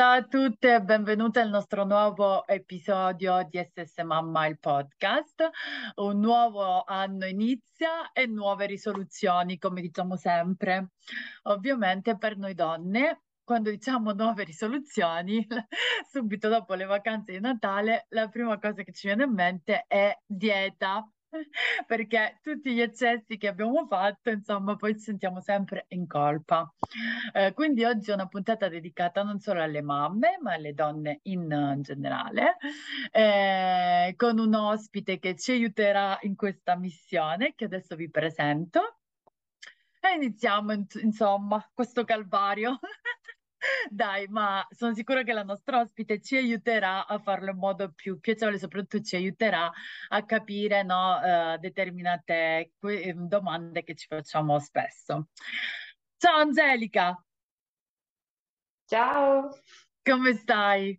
Ciao a tutte e benvenute al nostro nuovo episodio di S.S. Mamma, il podcast. Un nuovo anno inizia e nuove risoluzioni, come diciamo sempre. Ovviamente per noi donne, quando diciamo nuove risoluzioni, subito dopo le vacanze di Natale, la prima cosa che ci viene in mente è dieta. Perché tutti gli eccessi che abbiamo fatto, insomma, poi ci sentiamo sempre in colpa. Quindi oggi è una puntata dedicata non solo alle mamme, ma alle donne in generale, con un ospite che ci aiuterà in questa missione, che adesso vi presento. E iniziamo, insomma, questo calvario. Dai, ma sono sicura che la nostra ospite ci aiuterà a farlo in modo più piacevole, soprattutto ci aiuterà a capire, no, determinate domande che ci facciamo spesso. Ciao Angelica! Ciao! Come stai?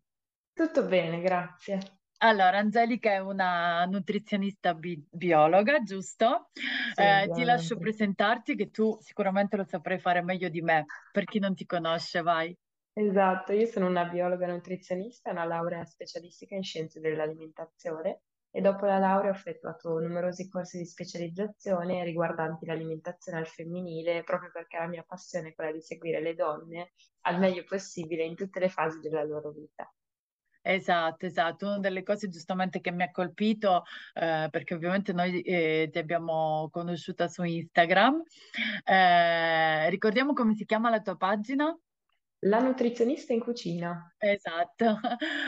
Tutto bene, grazie. Allora, Angelica è una nutrizionista biologa, giusto? Sì, ti lascio presentarti, che tu sicuramente lo saprai fare meglio di me, per chi non ti conosce, vai. Esatto, io sono una biologa nutrizionista, una laurea specialistica in scienze dell'alimentazione e dopo la laurea ho effettuato numerosi corsi di specializzazione riguardanti l'alimentazione al femminile, proprio perché la mia passione è quella di seguire le donne al meglio possibile in tutte le fasi della loro vita. Esatto, una delle cose giustamente che mi ha colpito, perché ovviamente noi ti abbiamo conosciuta su Instagram, ricordiamo come si chiama la tua pagina? La nutrizionista in cucina. Esatto,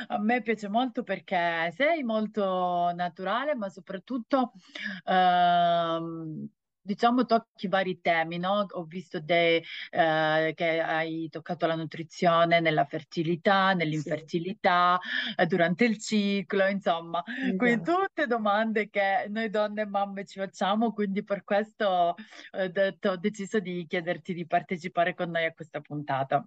a me piace molto perché sei molto naturale, ma soprattutto diciamo tocchi vari temi, no? Ho visto che hai toccato la nutrizione nella fertilità, nell'infertilità, sì, durante il ciclo, insomma, esatto. Quindi tutte domande che noi donne e mamme ci facciamo, quindi per questo ho deciso di chiederti di partecipare con noi a questa puntata.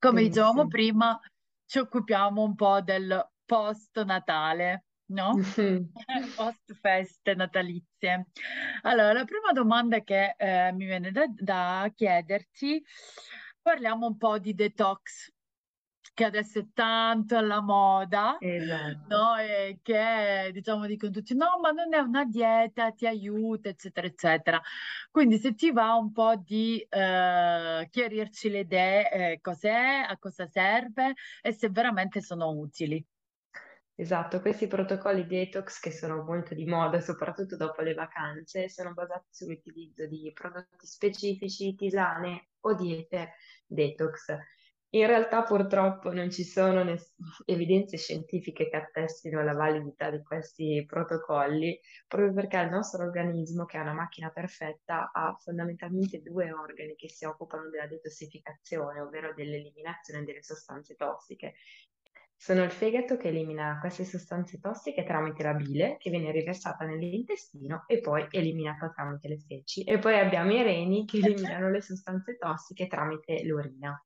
Come dicevamo prima, ci occupiamo un po' del post-natale. No? Post feste natalizie. Allora, la prima domanda che mi viene da chiederti, parliamo un po' di detox, che adesso è tanto alla moda, esatto, no? E che diciamo dicono tutti, no, ma non è una dieta, ti aiuta, eccetera, eccetera. Quindi se ti va un po' di chiarirci le idee, cos'è, a cosa serve e se veramente sono utili. Esatto, questi protocolli detox che sono molto di moda, soprattutto dopo le vacanze, sono basati sull'utilizzo di prodotti specifici, tisane o diete detox. In realtà purtroppo non ci sono evidenze scientifiche che attestino la validità di questi protocolli, proprio perché il nostro organismo, che è una macchina perfetta, ha fondamentalmente due organi che si occupano della detossificazione, ovvero dell'eliminazione delle sostanze tossiche. Sono il fegato che elimina queste sostanze tossiche tramite la bile, che viene riversata nell'intestino e poi eliminata tramite le feci. E poi abbiamo i reni che eliminano le sostanze tossiche tramite l'urina.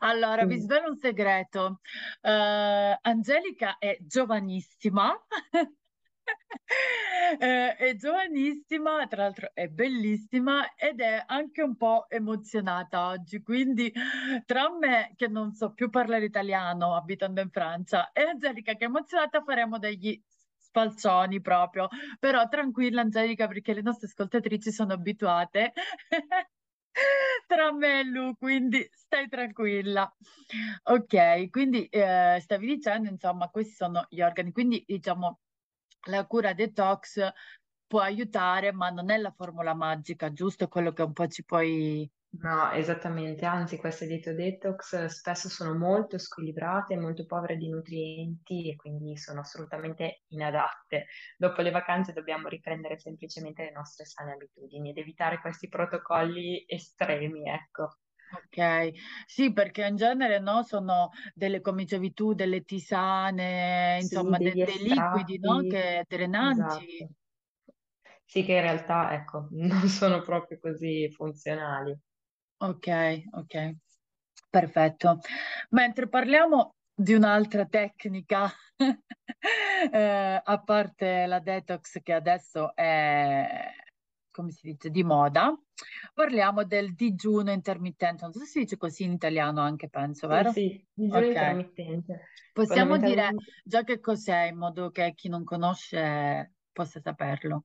Allora, vi svelo un segreto. Angelica è giovanissima. È giovanissima, tra l'altro è bellissima ed è anche un po' emozionata oggi, quindi tra me che non so più parlare italiano abitando in Francia e Angelica che è emozionata faremo degli spalcioni proprio, però tranquilla Angelica perché le nostre ascoltatrici sono abituate tra me e Lu, quindi stai tranquilla. Ok, quindi stavi dicendo insomma questi sono gli organi, quindi diciamo la cura detox può aiutare, ma non è la formula magica, giusto? È quello che un po' ci puoi... No, esattamente, anzi queste diete detox spesso sono molto squilibrate, molto povere di nutrienti e quindi sono assolutamente inadatte. Dopo le vacanze dobbiamo riprendere semplicemente le nostre sane abitudini ed evitare questi protocolli estremi, ecco. Ok, sì, perché in genere no, sono delle, come dicevi tu, delle tisane, Sì, insomma, degli dei liquidi, no, estratti, che drenanti. esatto. Sì, che in realtà, ecco, non sono proprio così funzionali. Ok, perfetto. Mentre parliamo di un'altra tecnica, a parte la detox che adesso è, come si dice, di moda, parliamo del digiuno intermittente. Non so se si dice così in italiano anche, penso, Sì, vero? sì, digiuno Ok. intermittente. Possiamo dire Fondamentalmente, già che cos'è, in modo che chi non conosce possa saperlo.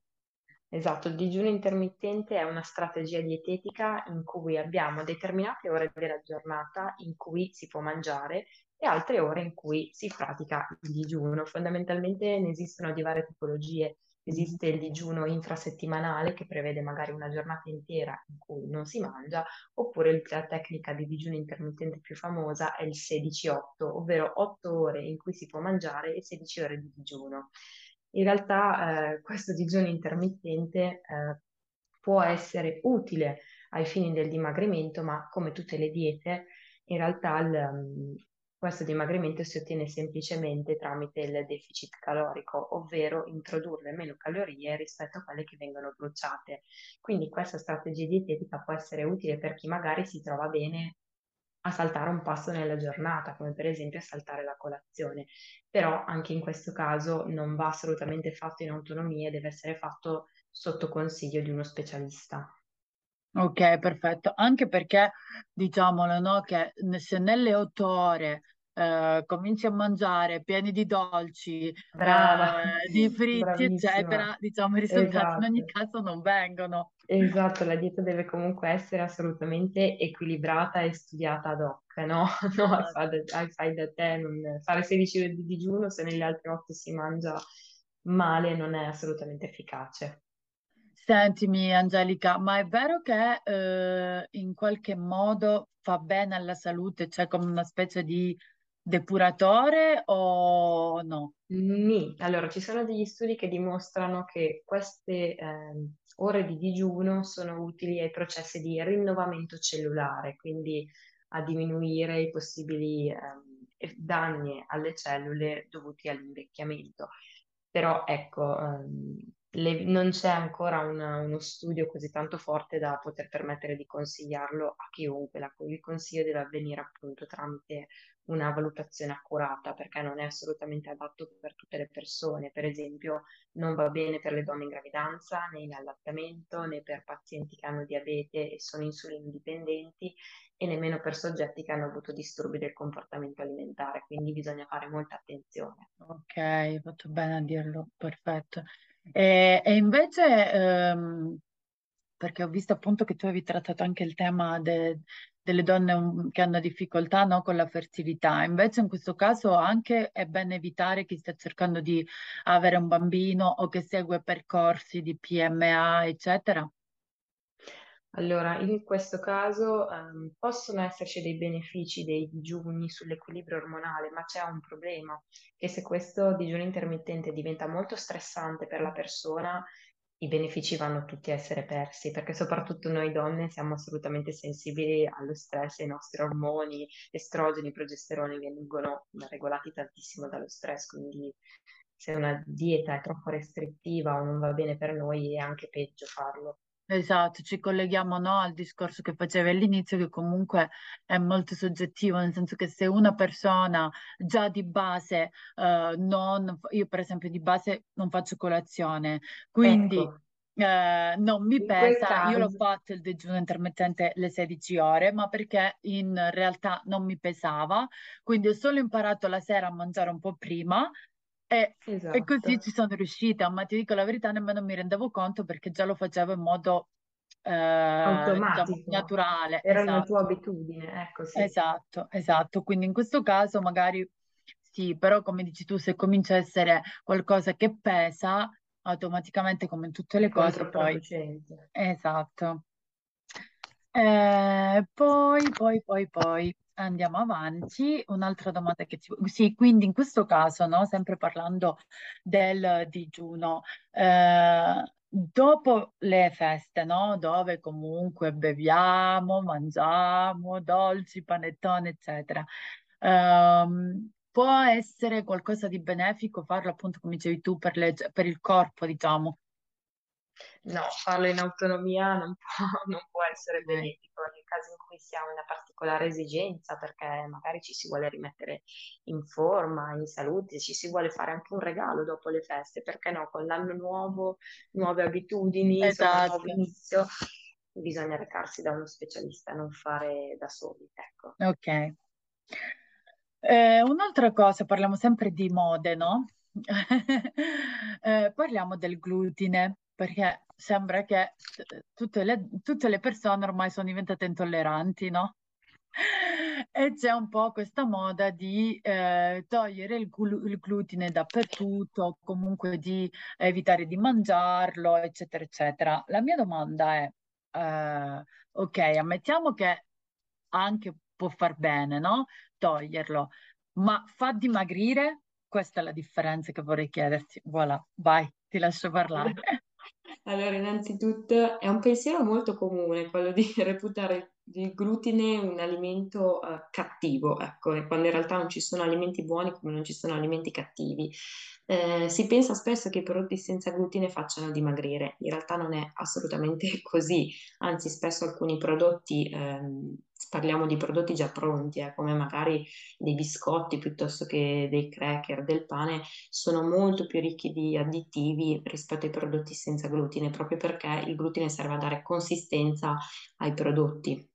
esatto, il digiuno intermittente è una strategia dietetica in cui abbiamo determinate ore della giornata in cui si può mangiare e altre ore in cui si pratica il digiuno. Fondamentalmente ne esistono di varie tipologie. Mhm. Esiste il digiuno infrasettimanale che prevede magari una giornata intera in cui non si mangia, oppure la tecnica di digiuno intermittente più famosa è il 16-8, ovvero 8 ore in cui si può mangiare e 16 ore di digiuno. In realtà, questo digiuno intermittente, può essere utile ai fini del dimagrimento, ma come tutte le diete, in realtà questo dimagrimento si ottiene semplicemente tramite il deficit calorico, ovvero introdurre meno calorie rispetto a quelle che vengono bruciate. Quindi questa strategia dietetica può essere utile per chi magari si trova bene a saltare un pasto nella giornata, come per esempio saltare la colazione. Però anche in questo caso non va assolutamente fatto in autonomia, deve essere fatto sotto consiglio di uno specialista. Ok, perfetto. Anche perché diciamolo, no, che se nelle 8 ore cominci a mangiare pieni di dolci, Brava, di fritti, bravissima. eccetera, diciamo i risultati in ogni Esatto. caso non vengono. Esatto, la dieta deve comunque essere assolutamente equilibrata e studiata ad hoc, no? No, Esatto. Fai da te, non fare 16 ore di digiuno se nelle altre 8 si mangia male non è assolutamente efficace. Sentimi, Angelica, ma è vero che in qualche modo fa bene alla salute, cioè come una specie di depuratore o no? Nì. Allora, ci sono degli studi che dimostrano che queste ore di digiuno sono utili ai processi di rinnovamento cellulare, quindi a diminuire i possibili danni alle cellule dovuti all'invecchiamento. Però ecco, non c'è ancora uno studio così tanto forte da poter permettere di consigliarlo a chiunque. Il consiglio deve avvenire appunto tramite una valutazione accurata perché non è assolutamente adatto per tutte le persone. Per esempio, non va bene per le donne in gravidanza, né in allattamento, né per pazienti che hanno diabete e sono insulino dipendenti e nemmeno per soggetti che hanno avuto disturbi del comportamento alimentare. Quindi bisogna fare molta attenzione. Ok, hai fatto bene a dirlo, perfetto. E invece, perché ho visto appunto che tu avevi trattato anche il tema delle donne che hanno difficoltà, no, con la fertilità, invece in questo caso anche è bene evitare chi sta cercando di avere un bambino o che segue percorsi di PMA, eccetera. Allora, in questo caso possono esserci dei benefici dei digiuni sull'equilibrio ormonale, ma c'è un problema, che se questo digiuno intermittente diventa molto stressante per la persona, i benefici vanno tutti a essere persi, perché soprattutto noi donne siamo assolutamente sensibili allo stress e i nostri ormoni, estrogeni, progesterone vengono regolati tantissimo dallo stress, quindi se una dieta è troppo restrittiva o non va bene per noi è anche peggio farlo. Esatto, ci colleghiamo, no, al discorso che facevi all'inizio, che comunque è molto soggettivo, nel senso che se una persona già di base, io per esempio di base non faccio colazione, quindi Ecco, non mi in quel pesa, io l'ho caso. fatto il digiuno intermittente le 16 ore, ma perché in realtà non mi pesava, quindi ho solo imparato la sera a mangiare un po' prima. E, e Esatto. così ci sono riuscita, ma ti dico la verità, nemmeno mi rendevo conto perché già lo facevo in modo, diciamo, Automatico, naturale. era una tua Esatto, abitudine, ecco sì. esatto. Quindi in questo caso magari sì, però come dici tu, se comincia a essere qualcosa che pesa, automaticamente come in tutte È le cose, poi. controproducente. Esatto. Poi andiamo avanti. Un'altra domanda che ci. Sì, quindi in questo caso, no, sempre parlando del digiuno, Dopo le feste, no? Dove comunque beviamo, mangiamo, dolci, panettone, eccetera. Può essere qualcosa di benefico farlo appunto, come dicevi tu, per il corpo, diciamo. No, farlo in autonomia non può essere benefico nel caso in cui si ha una particolare esigenza, perché magari ci si vuole rimettere in forma, in salute, ci si vuole fare anche un regalo dopo le feste, perché no, con l'anno nuovo, nuove abitudini, esatto, nuovo inizio, bisogna recarsi da uno specialista, non fare da soli, ecco. Ok. Un'altra cosa, parliamo sempre di mode, no? Parliamo del glutine, perché sembra che tutte le persone ormai sono diventate intolleranti, no? E c'è un po' questa moda di togliere il glutine dappertutto, comunque di evitare di mangiarlo, eccetera, eccetera. La mia domanda è, ok, ammettiamo che anche può far bene, no? Toglierlo, ma fa dimagrire? Questa è la differenza che vorrei chiederti. Voilà, vai, ti lascio parlare. Allora, innanzitutto è un pensiero molto comune quello di reputare il glutine un alimento cattivo, ecco, quando in realtà non ci sono alimenti buoni come non ci sono alimenti cattivi. Si pensa spesso che i prodotti senza glutine facciano dimagrire, in realtà non è assolutamente così, anzi spesso alcuni prodotti, parliamo di prodotti già pronti, come magari dei biscotti piuttosto che dei cracker, del pane, sono molto più ricchi di additivi rispetto ai prodotti senza glutine, proprio perché il glutine serve a dare consistenza ai prodotti.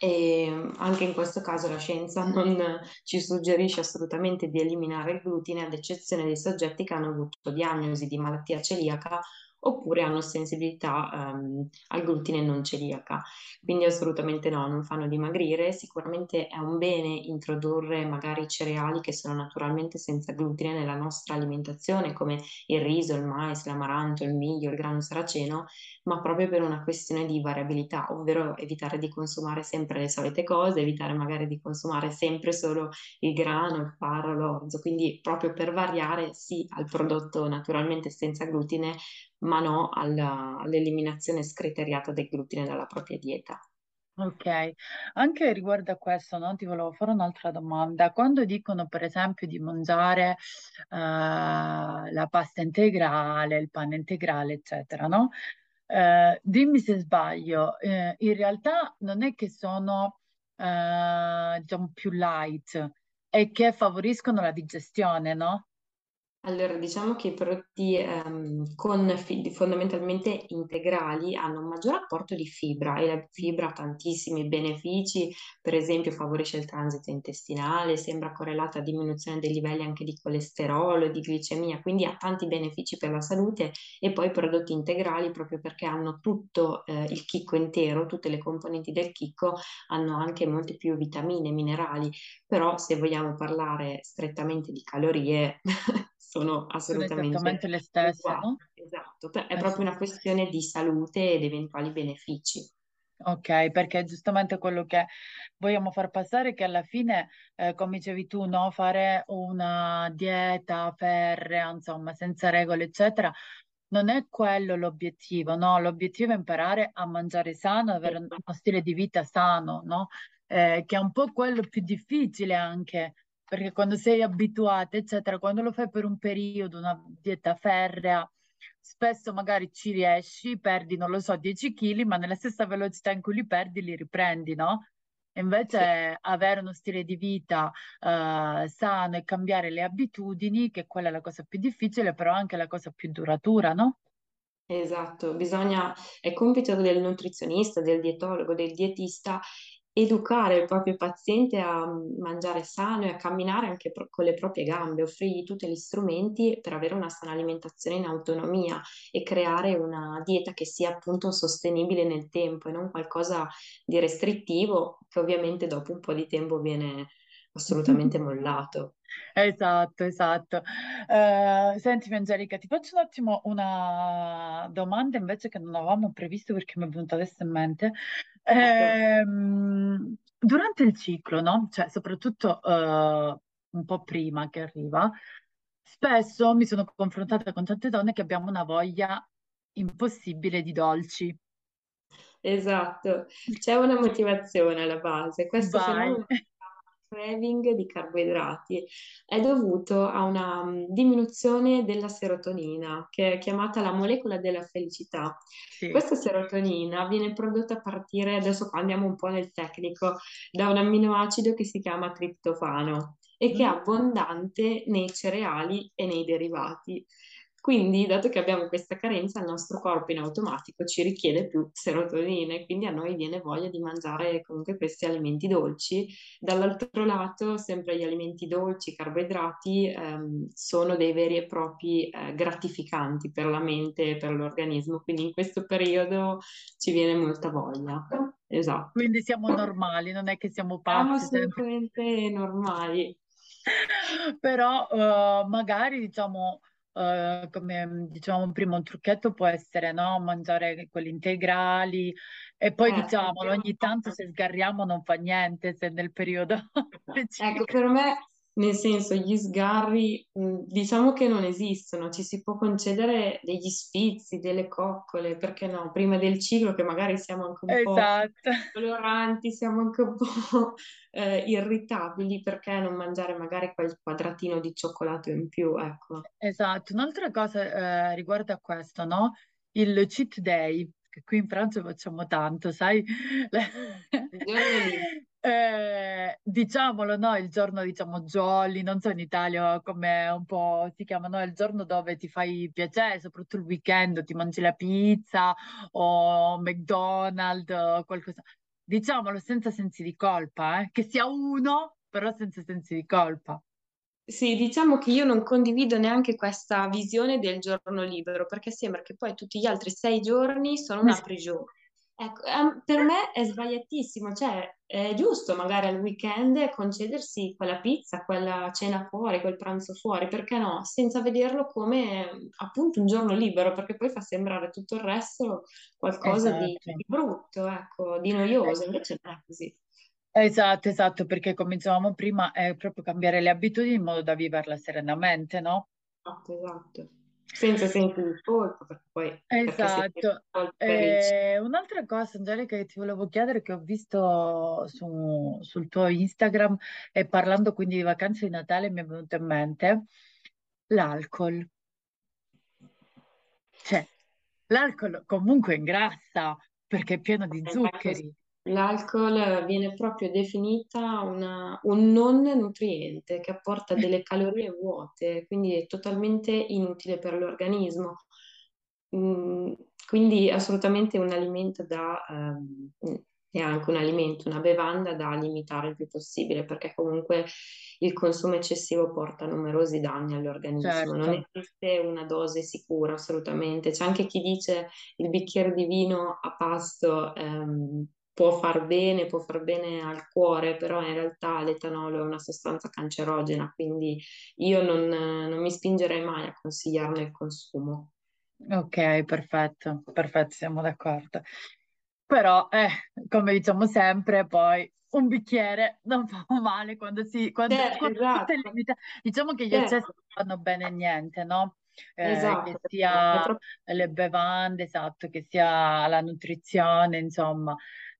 E anche in questo caso la scienza non ci suggerisce assolutamente di eliminare il glutine, ad eccezione dei soggetti che hanno avuto diagnosi di malattia celiaca oppure hanno sensibilità al glutine non celiaca, quindi assolutamente no, non fanno dimagrire. Sicuramente è un bene introdurre magari cereali che sono naturalmente senza glutine nella nostra alimentazione, come il riso, il mais, l'amaranto, il miglio, il grano saraceno, ma proprio per una questione di variabilità, ovvero evitare di consumare sempre le solite cose, evitare magari di consumare sempre solo il grano, il farro, l'orzo, quindi proprio per variare sì al prodotto naturalmente senza glutine, ma no all'eliminazione scriteriata del glutine dalla propria dieta. Ok, anche riguardo a questo, no, ti volevo fare un'altra domanda. Quando dicono per esempio di mangiare la pasta integrale, il pane integrale, eccetera, no? Dimmi se sbaglio, in realtà non è che sono diciamo più light e che favoriscono la digestione, no? Allora, diciamo che i prodotti fondamentalmente integrali hanno un maggior apporto di fibra, e la fibra ha tantissimi benefici, per esempio favorisce il transito intestinale, sembra correlata a diminuzione dei livelli anche di colesterolo, di glicemia, quindi ha tanti benefici per la salute. E poi i prodotti integrali, proprio perché hanno tutto il chicco intero, tutte le componenti del chicco, hanno anche molte più vitamine, minerali, però se vogliamo parlare strettamente di calorie... sono assolutamente le stesse, no? Esatto, è proprio una questione di salute ed eventuali benefici. Ok, perché è giustamente quello che vogliamo far passare, che alla fine, come dicevi tu, no, fare una dieta ferrea, insomma, senza regole, eccetera, non è quello l'obiettivo, no? L'obiettivo è imparare a mangiare sano, avere uno stile di vita sano, no? Che è un po' quello più difficile anche, perché quando sei abituata, eccetera, quando lo fai per un periodo, una dieta ferrea, spesso magari ci riesci, perdi, non lo so, 10 kg, ma nella stessa velocità in cui li perdi, li riprendi, no? Invece sì, avere uno stile di vita sano e cambiare le abitudini, che quella è la cosa più difficile, però anche la cosa più duratura, no? Esatto, è compito del nutrizionista, del dietologo, del dietista, educare il proprio paziente a mangiare sano e a camminare anche con le proprie gambe, offrirgli tutti gli strumenti per avere una sana alimentazione in autonomia e creare una dieta che sia appunto sostenibile nel tempo e non qualcosa di restrittivo che ovviamente dopo un po' di tempo viene assolutamente mollato. Esatto. Sentimi Angelica, ti faccio un attimo una domanda invece che non avevamo previsto, perché mi è venuta adesso in mente. Durante il ciclo, no? Cioè, soprattutto un po' prima che arriva, spesso mi sono confrontata con tante donne che abbiamo una voglia impossibile di dolci. Esatto, c'è una motivazione alla base, questo fenomeno di craving di carboidrati è dovuto a una diminuzione della serotonina, che è chiamata la molecola della felicità. Sì. Questa serotonina viene prodotta a partire, adesso qua andiamo un po' nel tecnico, da un amminoacido che si chiama triptofano e che è abbondante nei cereali e nei derivati. Quindi, dato che abbiamo questa carenza, il nostro corpo in automatico ci richiede più serotonina e quindi a noi viene voglia di mangiare comunque questi alimenti dolci. Dall'altro lato, sempre gli alimenti dolci, i carboidrati, sono dei veri e propri gratificanti per la mente e per l'organismo, quindi in questo periodo ci viene molta voglia. Esatto. Quindi siamo normali, non è che siamo pazzi. Siamo assolutamente normali. Però magari, diciamo... come dicevamo prima, un trucchetto può essere, no, mangiare quelli integrali e poi diciamolo, ogni tanto se sgarriamo non fa niente, se nel periodo ecco, per me, nel senso, gli sgarri diciamo che non esistono, ci si può concedere degli sfizi, delle coccole, perché no, prima del ciclo che magari siamo anche un po' coloranti, siamo anche un po' irritabili, perché non mangiare magari quel quadratino di cioccolato in più, ecco. Esatto, un'altra cosa riguardo a questo, no? Il cheat day, che qui in Francia facciamo tanto, sai? Diciamolo, no? Il giorno, diciamo, jolly, non so in Italia come un po' si chiama, no? Il giorno dove ti fai piacere, soprattutto il weekend, ti mangi la pizza o McDonald's o qualcosa. Diciamolo senza sensi di colpa, che sia uno, però senza sensi di colpa. Sì, diciamo che io non condivido neanche questa visione del giorno libero, perché sembra che poi tutti gli altri 6 giorni sono una prigione. Ecco, per me è sbagliatissimo, cioè è giusto magari al weekend concedersi quella pizza, quella cena fuori, quel pranzo fuori, perché no? Senza vederlo come appunto un giorno libero, perché poi fa sembrare tutto il resto qualcosa di brutto, ecco, di noioso, invece non è così. Esatto, perché come dicevamo prima è proprio cambiare le abitudini in modo da viverla serenamente, no? Esatto. Senza sentire il colpo, perché poi... Esatto. Un'altra cosa, Angelica, che ti volevo chiedere, che ho visto sul tuo Instagram, e parlando quindi di vacanze di Natale mi è venuto in mente l'alcol. Cioè, l'alcol comunque ingrassa, perché è pieno di zuccheri. L'alcol viene proprio definita un non nutriente che apporta delle calorie vuote, quindi è totalmente inutile per l'organismo. Quindi è assolutamente un alimento è anche un alimento, una bevanda da limitare il più possibile, perché comunque il consumo eccessivo porta numerosi danni all'organismo. Certo. Non esiste una dose sicura, assolutamente. C'è anche chi dice il bicchiere di vino a pasto può far bene al cuore, però in realtà l'etanolo è una sostanza cancerogena, quindi io non mi spingerei mai a consigliarne il consumo. Ok, perfetto, siamo d'accordo. Però, come diciamo sempre, poi un bicchiere non fa male quando esatto. È limitato. Diciamo che gli eccessi non fanno bene niente, no? Che sia le bevande, esatto, che sia la nutrizione, insomma.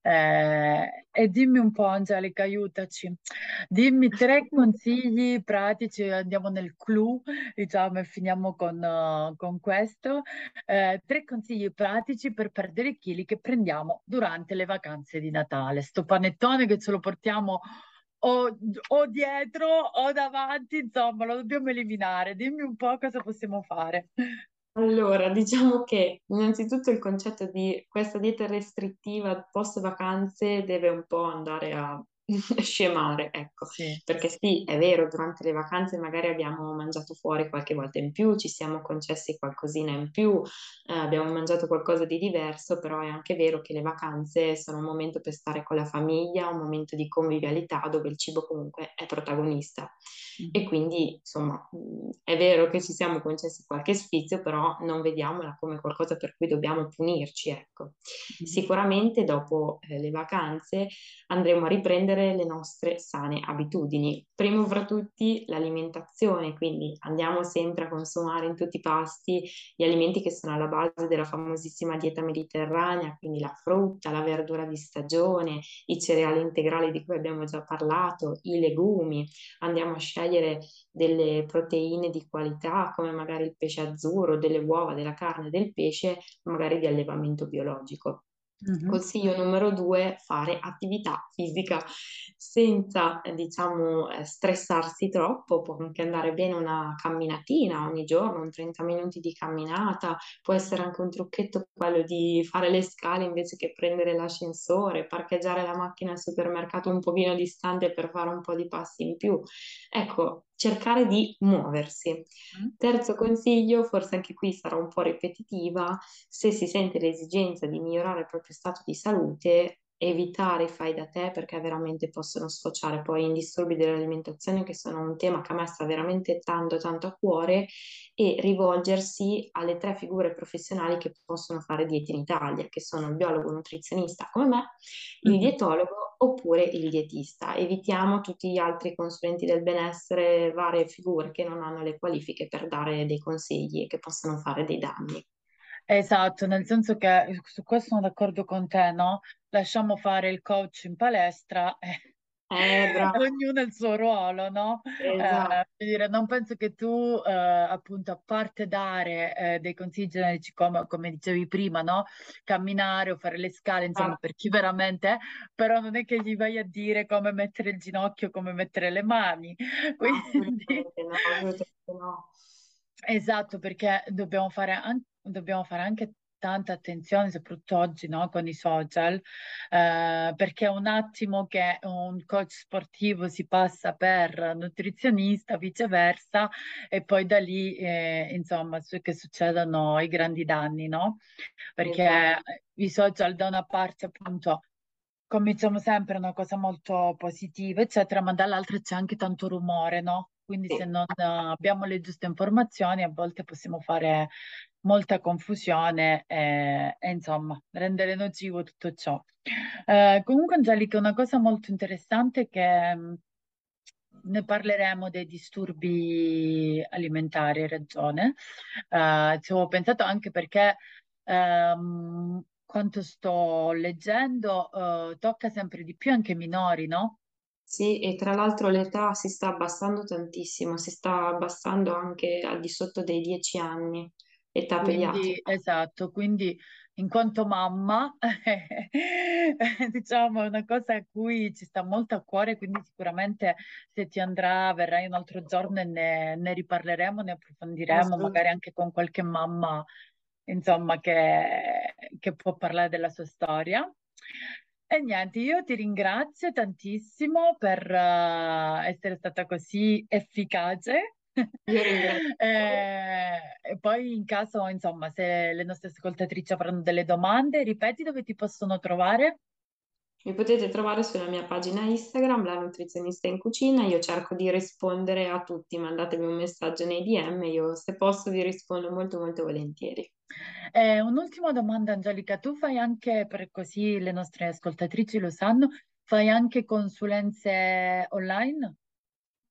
E dimmi un po', Angelica, aiutaci, dimmi 3 consigli pratici, andiamo nel clou, diciamo, e finiamo con questo, 3 consigli pratici per perdere i chili che prendiamo durante le vacanze di Natale, sto panettone che ce lo portiamo o dietro o davanti, insomma, lo dobbiamo eliminare, dimmi un po' cosa possiamo fare. Allora, diciamo che innanzitutto il concetto di questa dieta restrittiva post vacanze deve un po' andare a scemare, ecco, sì. Perché sì, è vero, durante le vacanze magari abbiamo mangiato fuori qualche volta in più, ci siamo concessi qualcosina in più, abbiamo mangiato qualcosa di diverso, però è anche vero che le vacanze sono un momento per stare con la famiglia, un momento di convivialità dove il cibo comunque è protagonista. E quindi, insomma, è vero che ci siamo concessi qualche sfizio, però non vediamola come qualcosa per cui dobbiamo punirci, ecco. Sicuramente dopo le vacanze andremo a riprendere prendere le nostre sane abitudini. Primo fra tutti l'alimentazione, quindi andiamo sempre a consumare in tutti i pasti gli alimenti che sono alla base della famosissima dieta mediterranea, quindi la frutta, la verdura di stagione, i cereali integrali di cui abbiamo già parlato, i legumi, andiamo a scegliere delle proteine di qualità come magari il pesce azzurro, delle uova, della carne, del pesce, magari di allevamento biologico. Consiglio numero 2, fare attività fisica senza, diciamo, stressarsi troppo. Può anche andare bene una camminatina ogni giorno, un 30 minuti di camminata, può essere anche un trucchetto quello di fare le scale invece che prendere l'ascensore, parcheggiare la macchina al supermercato un pochino distante per fare un po' di passi in più, ecco, cercare di muoversi. Terzo consiglio, forse anche qui sarà un po' ripetitiva, se si sente l'esigenza di migliorare il proprio stato di salute, evitare i fai da te, perché veramente possono sfociare poi in disturbi dell'alimentazione, che sono un tema che a me sta veramente tanto tanto a cuore, e rivolgersi alle 3 figure professionali che possono fare dieta in Italia, che sono il biologo nutrizionista come me, il dietologo oppure il dietista. Evitiamo tutti gli altri consulenti del benessere, varie figure che non hanno le qualifiche per dare dei consigli e che possono fare dei danni. Esatto, nel senso che su questo sono d'accordo con te, no? Lasciamo fare il coach in palestra, ognuno il suo ruolo, no? Esatto. Non penso che tu, appunto, a parte dare dei consigli come dicevi prima, no? Camminare o fare le scale, insomma, per chi veramente, però non è che gli vai a dire come mettere il ginocchio, come mettere le mani, quindi... No. Esatto, perché dobbiamo fare anche tanta attenzione, soprattutto oggi, no, con i social, perché un attimo che un coach sportivo si passa per nutrizionista, viceversa, e poi da lì, insomma, che succedano i grandi danni, no? Perché i social da una parte, appunto, come diciamo sempre, è una cosa molto positiva, eccetera, ma dall'altra c'è anche tanto rumore, no? Quindi se non abbiamo le giuste informazioni, a volte possiamo fare molta confusione e insomma rendere nocivo tutto ciò. Comunque, Angelica, una cosa molto interessante è che ne parleremo dei disturbi alimentari, hai ragione. Ci avevo pensato anche perché quanto sto leggendo tocca sempre di più anche i minori, no? Sì, e tra l'altro l'età si sta abbassando tantissimo, si sta abbassando anche al di sotto dei 10 anni, età pediatrica. Esatto, quindi in quanto mamma, diciamo, è una cosa a cui ci sta molto a cuore, quindi sicuramente se ti andrà, verrai un altro giorno e ne riparleremo, ne approfondiremo, magari anche con qualche mamma, insomma, che può parlare della sua storia. E niente, io ti ringrazio tantissimo per essere stata così efficace. E poi in caso, insomma, se le nostre ascoltatrici avranno delle domande, ripeti dove ti possono trovare? Mi potete trovare sulla mia pagina Instagram, la nutrizionista in cucina. Io cerco di rispondere a tutti, mandatemi un messaggio nei DM, io se posso vi rispondo molto molto volentieri. Un'ultima domanda, Angelica, tu fai anche, per così le nostre ascoltatrici lo sanno, fai anche consulenze online?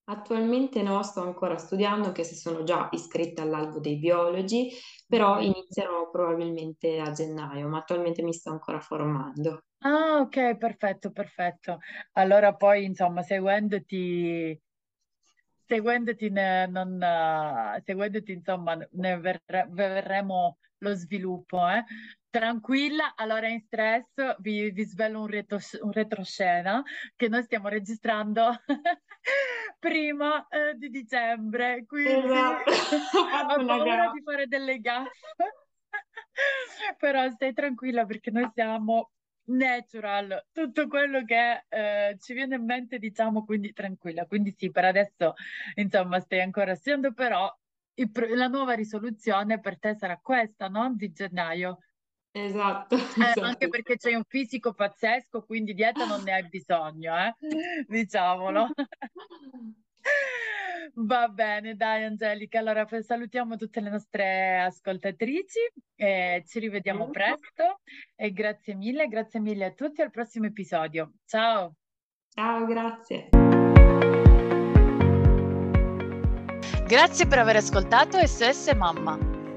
Attualmente no, sto ancora studiando, anche se sono già iscritta all'albo dei biologi, però inizierò probabilmente a gennaio, ma attualmente mi sto ancora formando. Ah, ok, perfetto, perfetto. Allora poi, insomma, seguendoti, insomma, ne verremo lo sviluppo, eh? Tranquilla, allora in stress vi svelo un retroscena che noi stiamo registrando prima di dicembre, quindi ho paura di fare delle gaffe, però stai tranquilla perché noi siamo natural, tutto quello che ci viene in mente, diciamo, quindi tranquilla, quindi sì, per adesso, insomma, stai ancora studiando, però la nuova risoluzione per te sarà questa, no? Di gennaio. Esatto. Anche perché c'hai un fisico pazzesco, quindi dieta non ne hai bisogno, diciamolo. Va bene, dai, Angelica, allora salutiamo tutte le nostre ascoltatrici e ci rivediamo presto, e grazie mille a tutti, al prossimo episodio. Ciao! Ciao, grazie. Grazie per aver ascoltato S.O.S. Mamma.